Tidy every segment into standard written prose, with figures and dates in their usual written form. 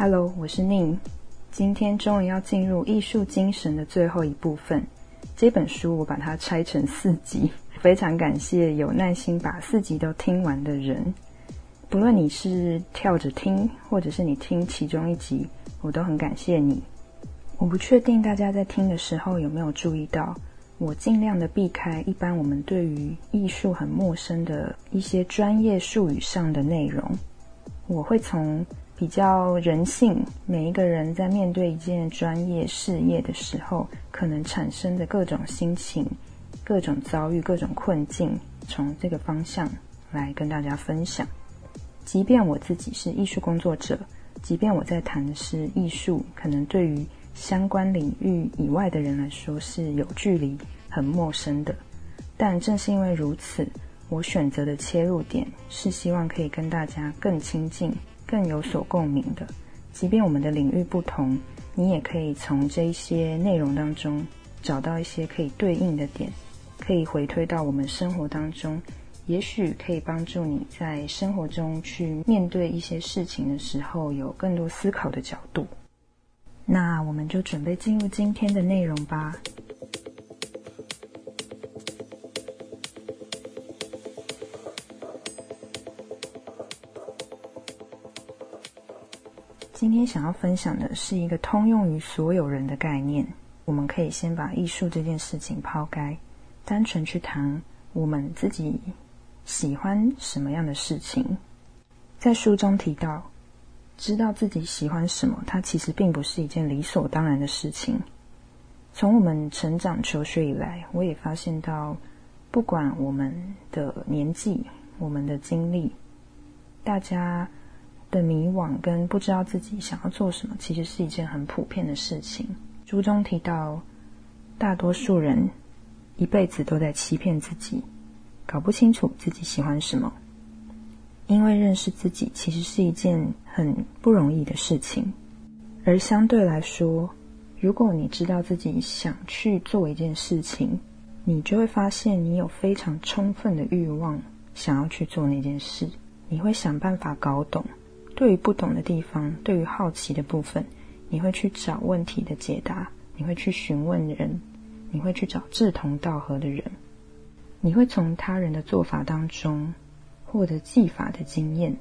Hello， 我是 nin， 今天终于要进入艺术精神的最后一部分。这本书我把它拆成4集，非常感谢有耐心把4集都听完的人。不论你是跳着听，或者是你听其中1集，我都很感谢你。我不确定大家在听的时候有没有注意到，我尽量的避开一般我们对于艺术很陌生的一些专业术语上的内容。我会从比较人性，每一个人在面对一件专业事业的时候可能产生的各种心情、各种遭遇、各种困境，从这个方向来跟大家分享。即便我自己是艺术工作者，即便我在谈的是艺术，可能对于相关领域以外的人来说是有距离、很陌生的，但正是因为如此，我选择的切入点是希望可以跟大家更亲近、更有所共鸣的。即便我们的领域不同，你也可以从这些内容当中找到一些可以对应的点，可以回推到我们生活当中，也许可以帮助你在生活中去面对一些事情的时候有更多思考的角度。那我们就准备进入今天的内容吧。今天想要分享的是一个通用于所有人的概念，我们可以先把艺术这件事情抛开，单纯去谈我们自己喜欢什么样的事情。在书中提到，知道自己喜欢什么，它其实并不是一件理所当然的事情。从我们成长求学以来，我也发现到，不管我们的年纪、我们的经历，大家的迷惘跟不知道自己想要做什么，其实是一件很普遍的事情。书中提到，大多数人一辈子都在欺骗自己，搞不清楚自己喜欢什么，因为认识自己其实是一件很不容易的事情。而相对来说，如果你知道自己想去做一件事情，你就会发现你有非常充分的欲望想要去做那件事，你会想办法搞懂。对于不懂的地方，对于好奇的部分，你会去找问题的解答，你会去询问人，你会去找志同道合的人，你会从他人的做法当中获得技法的经验，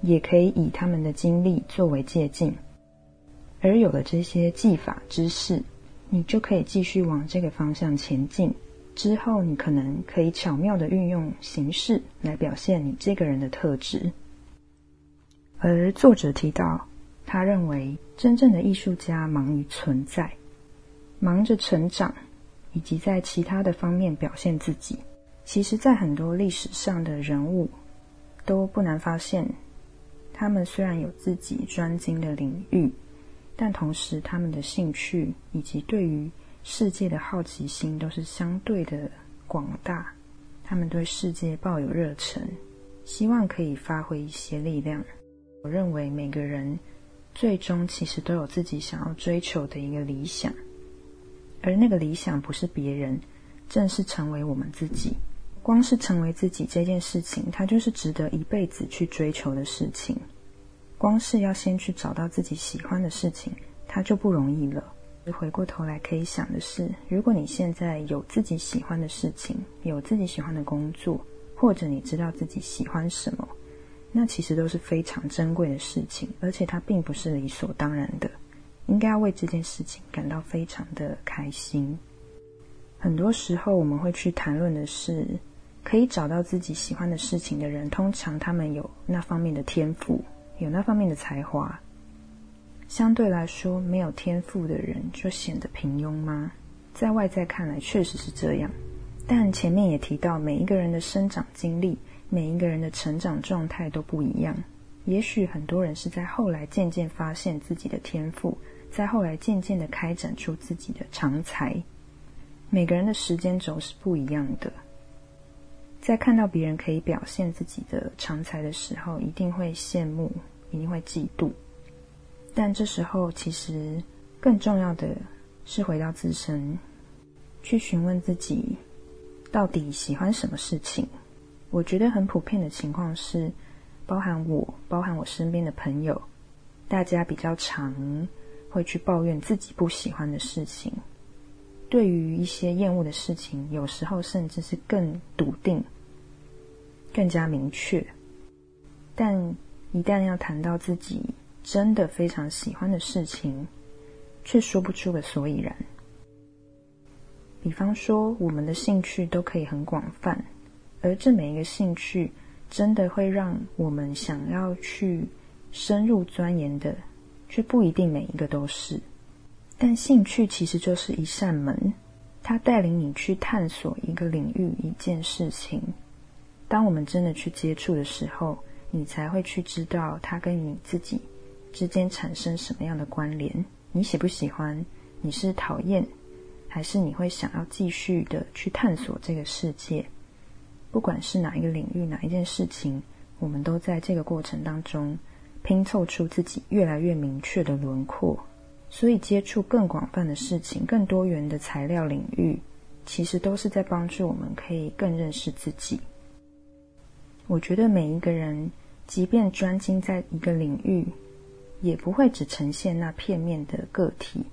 也可以以他们的经历作为借鉴。而有了这些技法知识，你就可以继续往这个方向前进，之后你可能可以巧妙地运用形式来表现你这个人的特质。而作者提到，他认为真正的艺术家忙于存在，忙着成长，以及在其他的方面表现自己。其实在很多历史上的人物都不难发现，他们虽然有自己专精的领域，但同时他们的兴趣以及对于世界的好奇心都是相对的广大，他们对世界抱有热忱，希望可以发挥一些力量。我认为每个人最终其实都有自己想要追求的一个理想，而那个理想不是别人，正是成为我们自己。光是成为自己这件事情，它就是值得一辈子去追求的事情。光是要先去找到自己喜欢的事情，它就不容易了。回过头来可以想的是，如果你现在有自己喜欢的事情，有自己喜欢的工作，或者你知道自己喜欢什么，那其实都是非常珍贵的事情，而且它并不是理所当然的，应该要为这件事情感到非常的开心。很多时候我们会去谈论的是，可以找到自己喜欢的事情的人，通常他们有那方面的天赋，有那方面的才华。相对来说，没有天赋的人就显得平庸吗？在外在看来确实是这样，但前面也提到，每一个人的生长经历，每一个人的成长状态都不一样。也许很多人是在后来渐渐发现自己的天赋，在后来渐渐地开展出自己的长才。每个人的时间轴是不一样的，在看到别人可以表现自己的长才的时候，一定会羡慕，一定会嫉妒。但这时候其实更重要的是回到自身，去询问自己到底喜欢什么事情。我觉得很普遍的情况是，包含我身边的朋友，大家比较常会去抱怨自己不喜欢的事情，对于一些厌恶的事情，有时候甚至是更笃定、更加明确。但一旦要谈到自己真的非常喜欢的事情，却说不出个所以然。比方说，我们的兴趣都可以很广泛，而这每一个兴趣真的会让我们想要去深入钻研的，却不一定每一个都是。但兴趣其实就是一扇门，它带领你去探索一个领域、一件事情。当我们真的去接触的时候，你才会去知道它跟你自己之间产生什么样的关联。你喜不喜欢？你是讨厌，还是你会想要继续的去探索这个世界？不管是哪一个领域、哪一件事情，我们都在这个过程当中拼凑出自己越来越明确的轮廓。所以接触更广泛的事情、更多元的材料领域，其实都是在帮助我们可以更认识自己。我觉得每一个人即便专精在一个领域，也不会只呈现那片面的个体。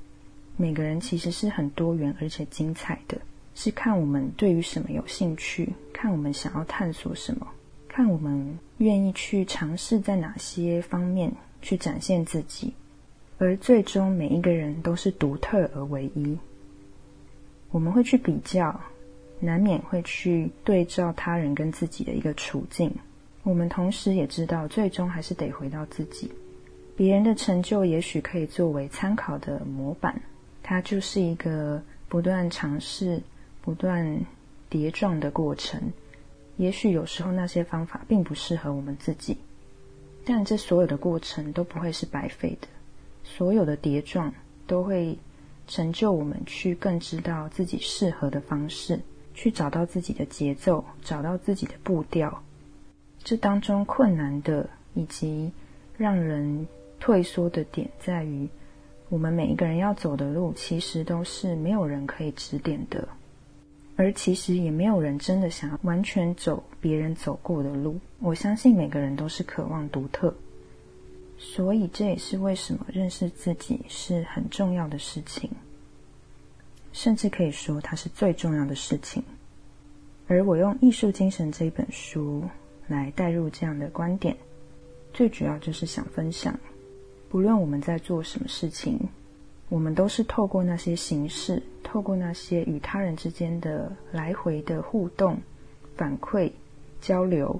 每个人其实是很多元而且精彩的，是看我们对于什么有兴趣，看我们想要探索什么，看我们愿意去尝试在哪些方面去展现自己。而最终每一个人都是独特而唯一，我们会去比较，难免会去对照他人跟自己的一个处境。我们同时也知道最终还是得回到自己，别人的成就也许可以作为参考的模板，它就是一个不断尝试、不断跌撞的过程。也许有时候那些方法并不适合我们自己，但这所有的过程都不会是白费的，所有的跌撞都会成就我们去更知道自己适合的方式，去找到自己的节奏，找到自己的步调。这当中困难的以及让人退缩的点在于，我们每一个人要走的路其实都是没有人可以指点的，而其实也没有人真的想完全走别人走过的路。我相信每个人都是渴望独特，所以这也是为什么认识自己是很重要的事情，甚至可以说它是最重要的事情。而我用《艺术精神》这一本书来带入这样的观点，最主要就是想分享，不论我们在做什么事情，我们都是透过那些形式，透过那些与他人之间的来回的互动、反馈、交流，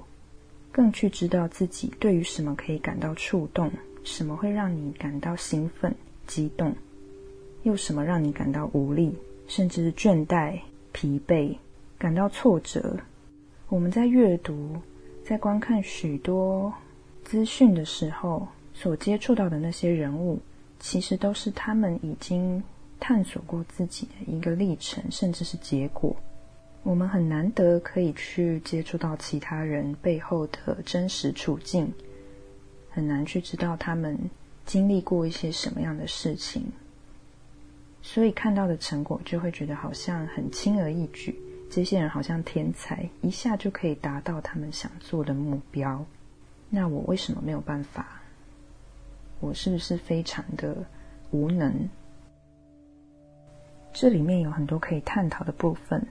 更去知道自己对于什么可以感到触动，什么会让你感到兴奋、激动，又什么让你感到无力，甚至是倦怠、疲惫，感到挫折。我们在阅读、在观看许多资讯的时候，所接触到的那些人物，其实都是他们已经探索过自己的一个历程，甚至是结果。我们很难得可以去接触到其他人背后的真实处境，很难去知道他们经历过一些什么样的事情，所以看到的成果就会觉得好像很轻而易举，这些人好像天才，一下就可以达到他们想做的目标。那我为什么没有办法？我是不是非常的无能？这里面有很多可以探讨的部分，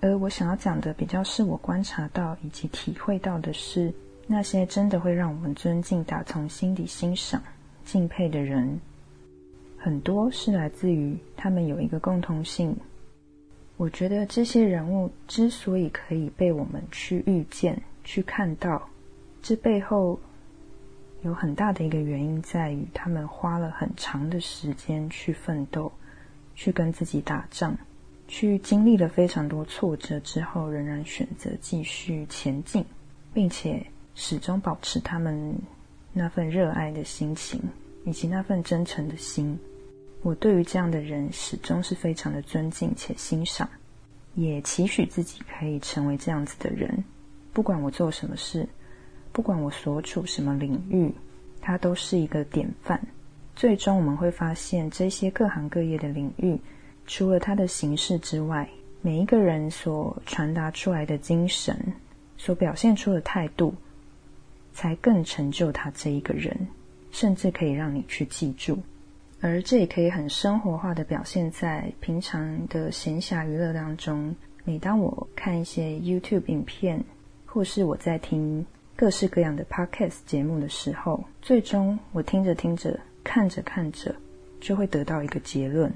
而我想要讲的比较是我观察到以及体会到的是，那些真的会让我们尊敬、打从心底欣赏、敬佩的人，很多是来自于他们有一个共同性。我觉得这些人物之所以可以被我们去遇见、去看到，这背后有很大的一个原因在于，他们花了很长的时间去奋斗，去跟自己打仗，去经历了非常多挫折之后，仍然选择继续前进，并且始终保持他们那份热爱的心情以及那份真诚的心。我对于这样的人始终是非常的尊敬且欣赏，也期许自己可以成为这样子的人。不管我做什么事，不管我所处什么领域，它都是一个典范。最终我们会发现，这些各行各业的领域，除了它的形式之外，每一个人所传达出来的精神，所表现出的态度，才更成就他这一个人，甚至可以让你去记住。而这也可以很生活化的表现在平常的闲暇娱乐当中。每当我看一些 YouTube 影片，或是我在听各式各样的 Podcast 节目的时候，最终我听着听着，看着看着，就会得到一个结论，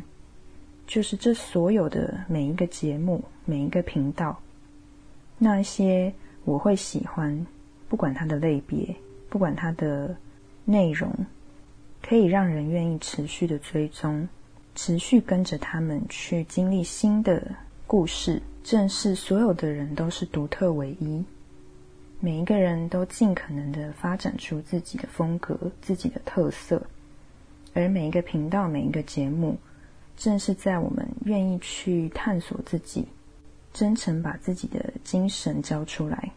就是这所有的每一个节目，每一个频道，那一些我会喜欢，不管它的类别，不管它的内容，可以让人愿意持续的追踪，持续跟着他们去经历新的故事。正是所有的人都是独特唯一，每一个人都尽可能的发展出自己的风格，自己的特色。而每一个频道，每一个节目，正是在我们愿意去探索自己，真诚把自己的精神交出来，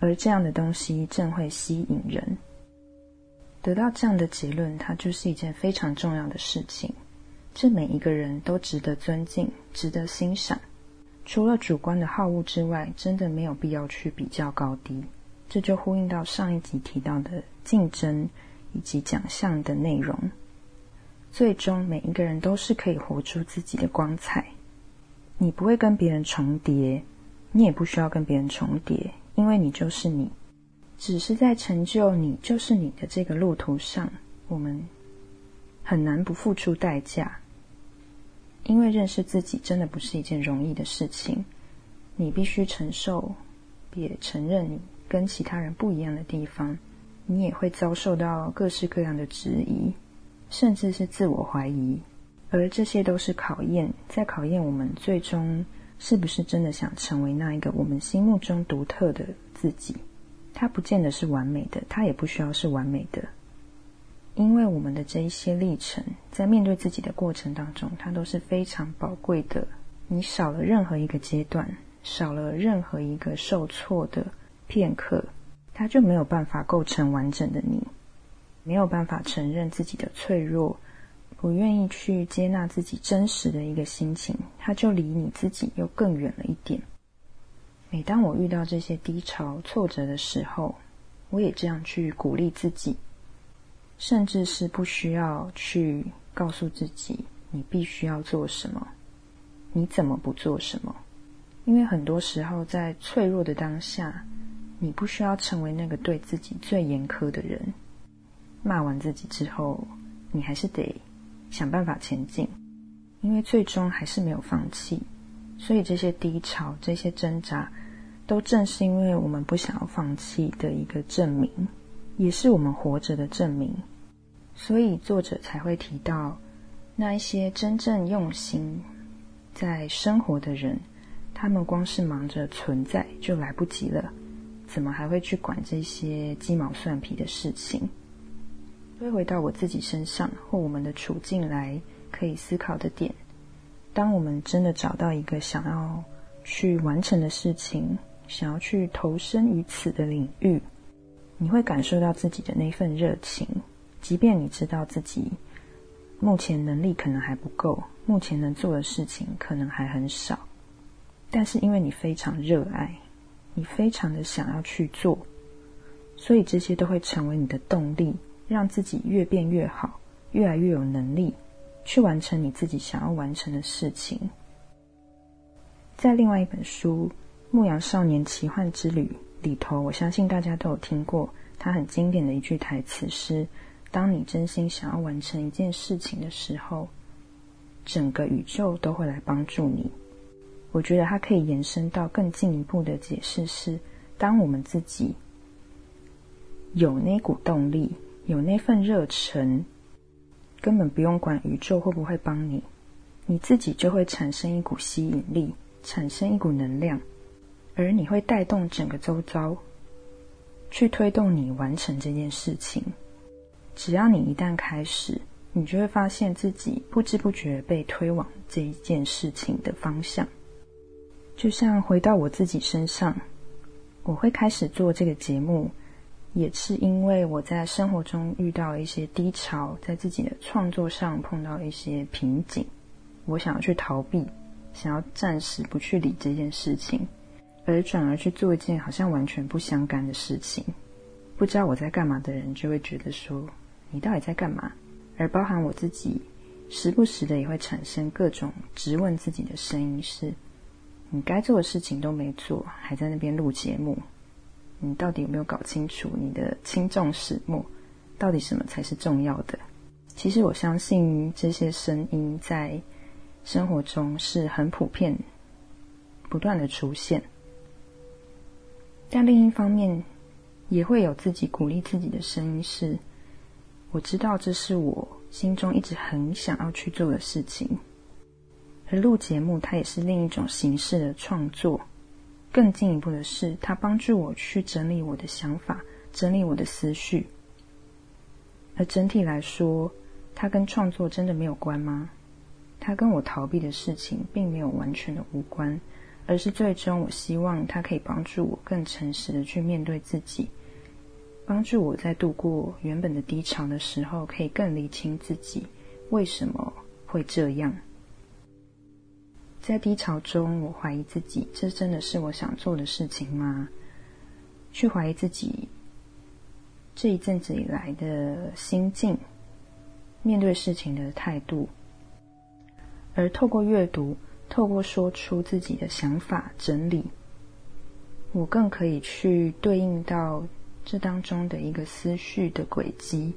而这样的东西正会吸引人。得到这样的结论，它就是一件非常重要的事情。这每一个人都值得尊敬，值得欣赏。除了主观的好恶之外，真的没有必要去比较高低。这就呼应到上一集提到的竞争以及奖项的内容。最终每一个人都是可以活出自己的光彩，你不会跟别人重叠，你也不需要跟别人重叠，因为你就是你。只是在成就你就是你的这个路途上，我们很难不付出代价，因为认识自己真的不是一件容易的事情。你必须承受，也承认你跟其他人不一样的地方，你也会遭受到各式各样的质疑，甚至是自我怀疑。而这些都是考验，在考验我们最终是不是真的想成为那一个我们心目中独特的自己。它不见得是完美的，它也不需要是完美的，因为我们的这一些历程，在面对自己的过程当中，它都是非常宝贵的。你少了任何一个阶段，少了任何一个受挫的片刻，它就没有办法构成完整的你，没有办法承认自己的脆弱，不愿意去接纳自己真实的一个心情，它就离你自己又更远了一点。每当我遇到这些低潮挫折的时候，我也这样去鼓励自己，甚至是不需要去告诉自己你必须要做什么，你怎么不做什么。因为很多时候在脆弱的当下，你不需要成为那个对自己最严苛的人。骂完自己之后，你还是得想办法前进，因为最终还是没有放弃。所以这些低潮，这些挣扎，都正是因为我们不想要放弃的一个证明，也是我们活着的证明。所以作者才会提到，那一些真正用心在生活的人，他们光是忙着存在就来不及了，怎么还会去管这些鸡毛蒜皮的事情。所以回到我自己身上或我们的处境来可以思考的点，当我们真的找到一个想要去完成的事情，想要去投身于此的领域，你会感受到自己的那份热情。即便你知道自己目前能力可能还不够，目前能做的事情可能还很少，但是因为你非常热爱，你非常的想要去做，所以这些都会成为你的动力，让自己越变越好，越来越有能力去完成你自己想要完成的事情。在另外一本书《牧羊少年奇幻之旅》里头，我相信大家都有听过他很经典的一句台词是，当你真心想要完成一件事情的时候，整个宇宙都会来帮助你。我觉得它可以延伸到更进一步的解释是，当我们自己有那股动力，有那份热忱，根本不用管宇宙会不会帮你，你自己就会产生一股吸引力，产生一股能量，而你会带动整个周遭去推动你完成这件事情。只要你一旦开始，你就会发现自己不知不觉被推往这一件事情的方向。就像回到我自己身上，我会开始做这个节目，也是因为我在生活中遇到一些低潮，在自己的创作上碰到一些瓶颈，我想要去逃避，想要暂时不去理这件事情，而转而去做一件好像完全不相干的事情。不知道我在干嘛的人就会觉得说，你到底在干嘛？而包含我自己时不时的也会产生各种质问自己的声音，是你该做的事情都没做，还在那边录节目，你到底有没有搞清楚你的轻重始末，到底什么才是重要的？其实我相信这些声音在生活中是很普遍不断的出现，但另一方面也会有自己鼓励自己的声音，是我知道这是我心中一直很想要去做的事情。而录节目它也是另一种形式的创作，更进一步的是它帮助我去整理我的想法，整理我的思绪。而整体来说，它跟创作真的没有关吗？它跟我逃避的事情并没有完全的无关，而是最终我希望它可以帮助我更诚实的去面对自己，帮助我在度过原本的低潮的时候，可以更厘清自己为什么会这样。在低潮中，我怀疑自己，这真的是我想做的事情吗？去怀疑自己这一阵子以来的心境，面对事情的态度。而透过阅读，透过说出自己的想法整理，我更可以去对应到这当中的一个思绪的轨迹，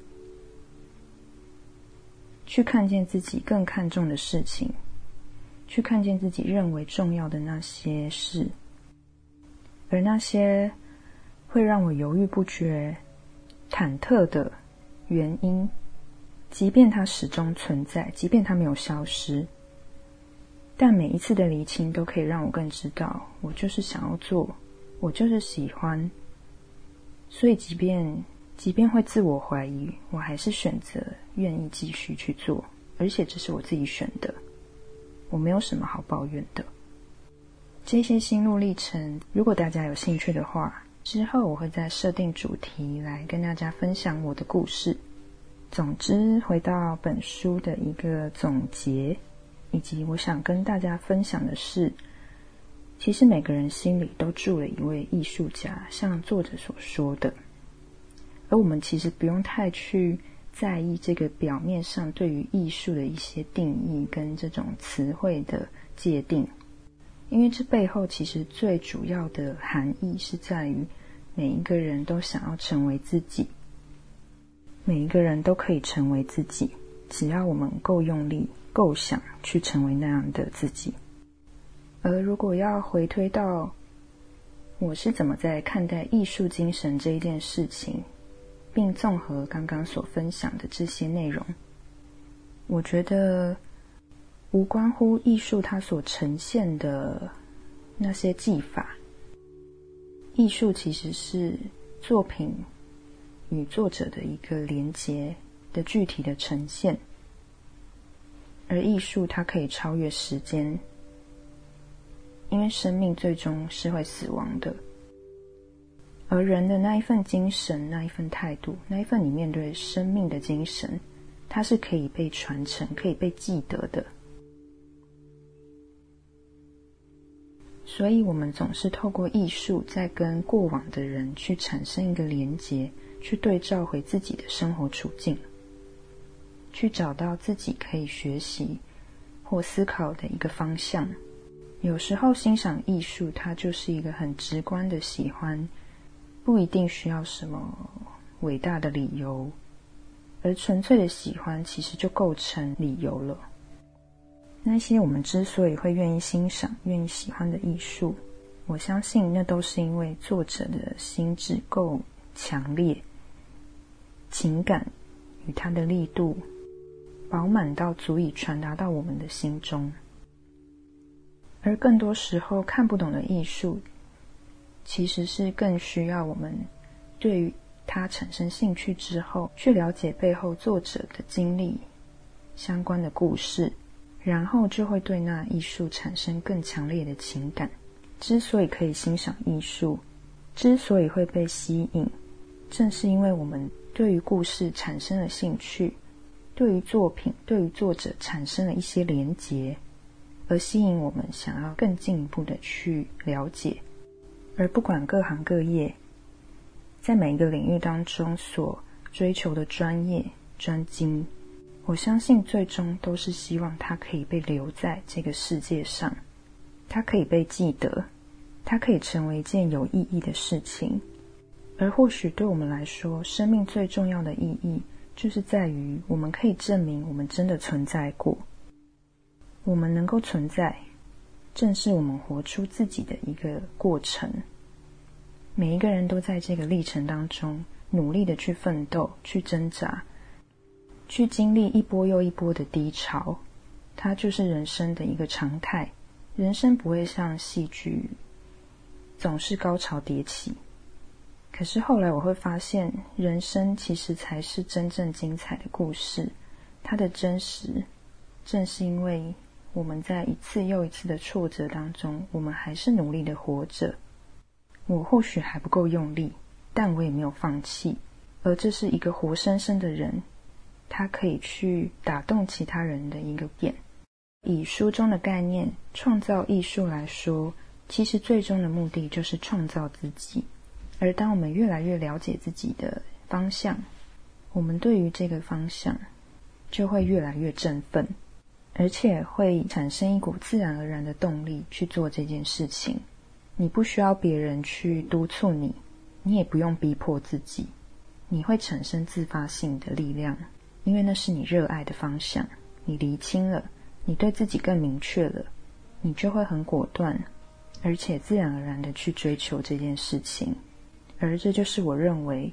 去看见自己更看重的事情，去看见自己认为重要的那些事。而那些会让我犹豫不决、忐忑的原因，即便它始终存在，即便它没有消失，但每一次的厘清都可以让我更知道，我就是想要做，我就是喜欢。所以即便会自我怀疑，我还是选择愿意继续去做，而且这是我自己选的，我没有什么好抱怨的。这些心路历程，如果大家有兴趣的话，之后我会再设定主题来跟大家分享我的故事。总之，回到本书的一个总结，以及我想跟大家分享的是，其实每个人心里都住了一位艺术家，像作者所说的。而我们其实不用太去在意这个表面上对于艺术的一些定义跟这种词汇的界定，因为这背后其实最主要的含义是在于，每一个人都想要成为自己，每一个人都可以成为自己，只要我们够用力，够想去成为那样的自己。而如果要回推到我是怎么在看待艺术精神这一件事情，并综合刚刚所分享的这些内容，我觉得无关乎艺术它所呈现的那些技法，艺术其实是作品与作者的一个连结的具体的呈现，而艺术它可以超越时间，因为生命最终是会死亡的，而人的那一份精神，那一份态度，那一份你面对生命的精神，它是可以被传承，可以被记得的。所以我们总是透过艺术在跟过往的人去产生一个连结，去对照回自己的生活处境，去找到自己可以学习或思考的一个方向。有时候欣赏艺术，它就是一个很直观的喜欢，不一定需要什么伟大的理由，而纯粹的喜欢其实就构成理由了。那些我们之所以会愿意欣赏、愿意喜欢的艺术，我相信那都是因为作者的心智够强烈，情感与它的力度饱满到足以传达到我们的心中。而更多时候看不懂的艺术，其实是更需要我们对于它产生兴趣之后，去了解背后作者的经历相关的故事，然后就会对那艺术产生更强烈的情感。之所以可以欣赏艺术，之所以会被吸引，正是因为我们对于故事产生了兴趣，对于作品、对于作者产生了一些连结，而吸引我们想要更进一步的去了解。而不管各行各业，在每一个领域当中所追求的专业，专精。我相信最终都是希望他可以被留在这个世界上，他可以被记得，它可以成为一件有意义的事情。而或许对我们来说，生命最重要的意义就是在于我们可以证明我们真的存在过。我们能够存在，正是我们活出自己的一个过程。每一个人都在这个历程当中努力的去奋斗，去挣扎，去经历一波又一波的低潮，它就是人生的一个常态。人生不会像戏剧总是高潮迭起，可是后来我会发现，人生其实才是真正精彩的故事。它的真实，正是因为我们在一次又一次的挫折当中，我们还是努力的活着。我或许还不够用力，但我也没有放弃。而这是一个活生生的人，他可以去打动其他人的一个点。以书中的概念创造艺术来说，其实最终的目的就是创造自己。而当我们越来越了解自己的方向，我们对于这个方向就会越来越振奋，而且会产生一股自然而然的动力去做这件事情。你不需要别人去督促你，你也不用逼迫自己，你会产生自发性的力量，因为那是你热爱的方向。你厘清了，你对自己更明确了，你就会很果断而且自然而然的去追求这件事情。而这就是我认为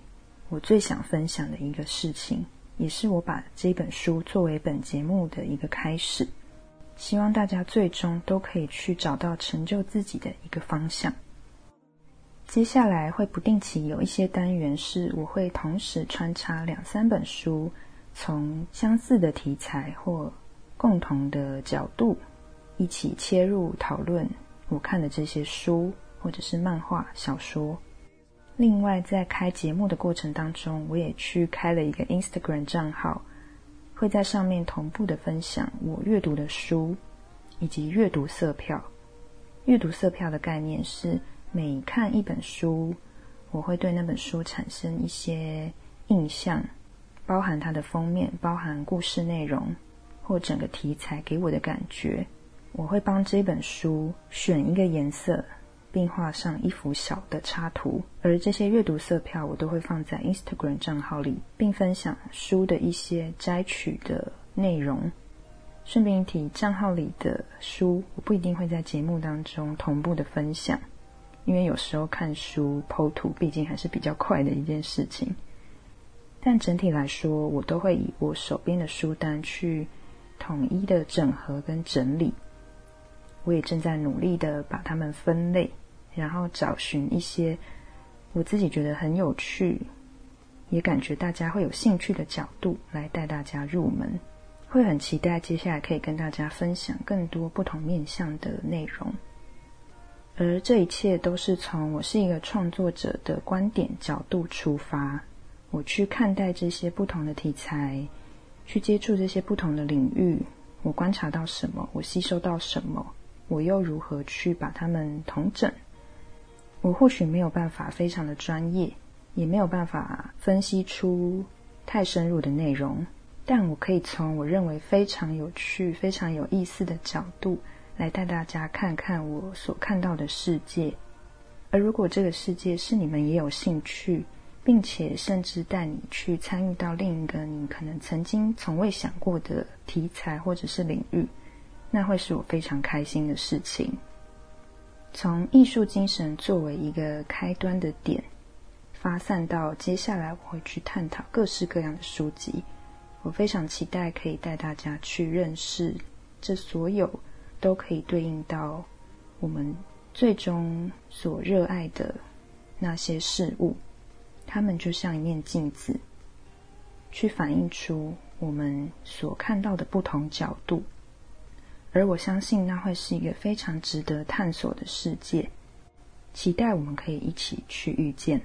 我最想分享的一个事情，也是我把这本书作为本节目的一个开始。希望大家最终都可以去找到成就自己的一个方向。接下来会不定期有一些单元是我会同时穿插2-3本书，从相似的题材或共同的角度一起切入讨论我看的这些书或者是漫画小说。另外在开节目的过程当中，我也去开了一个 Instagram 账号，会在上面同步的分享我阅读的书以及阅读色票。阅读色票的概念是每看一本书，我会对那本书产生一些印象，包含它的封面，包含故事内容或整个题材给我的感觉。我会帮这本书选一个颜色，并画上一幅小的插图。而这些阅读色票我都会放在 Instagram 账号里，并分享书的一些摘取的内容。顺便一提，账号里的书我不一定会在节目当中同步的分享，因为有时候看书 po 图毕竟还是比较快的一件事情。但整体来说，我都会以我手边的书单去统一的整合跟整理。我也正在努力的把它们分类，然后找寻一些我自己觉得很有趣，也感觉大家会有兴趣的角度来带大家入门。会很期待接下来可以跟大家分享更多不同面向的内容。而这一切都是从我是一个创作者的观点角度出发，我去看待这些不同的题材，去接触这些不同的领域，我观察到什么，我吸收到什么，我又如何去把它们统整。我或许没有办法非常的专业，也没有办法分析出太深入的内容，但我可以从我认为非常有趣非常有意思的角度来带大家看看我所看到的世界。而如果这个世界是你们也有兴趣，并且甚至带你去参与到另一个你可能曾经从未想过的题材或者是领域，那会是我非常开心的事情。从艺术精神作为一个开端的点，发散到接下来我会去探讨各式各样的书籍。我非常期待可以带大家去认识，这所有都可以对应到我们最终所热爱的那些事物。它们就像一面镜子，去反映出我们所看到的不同角度。而我相信那会是一个非常值得探索的世界，期待我们可以一起去遇见。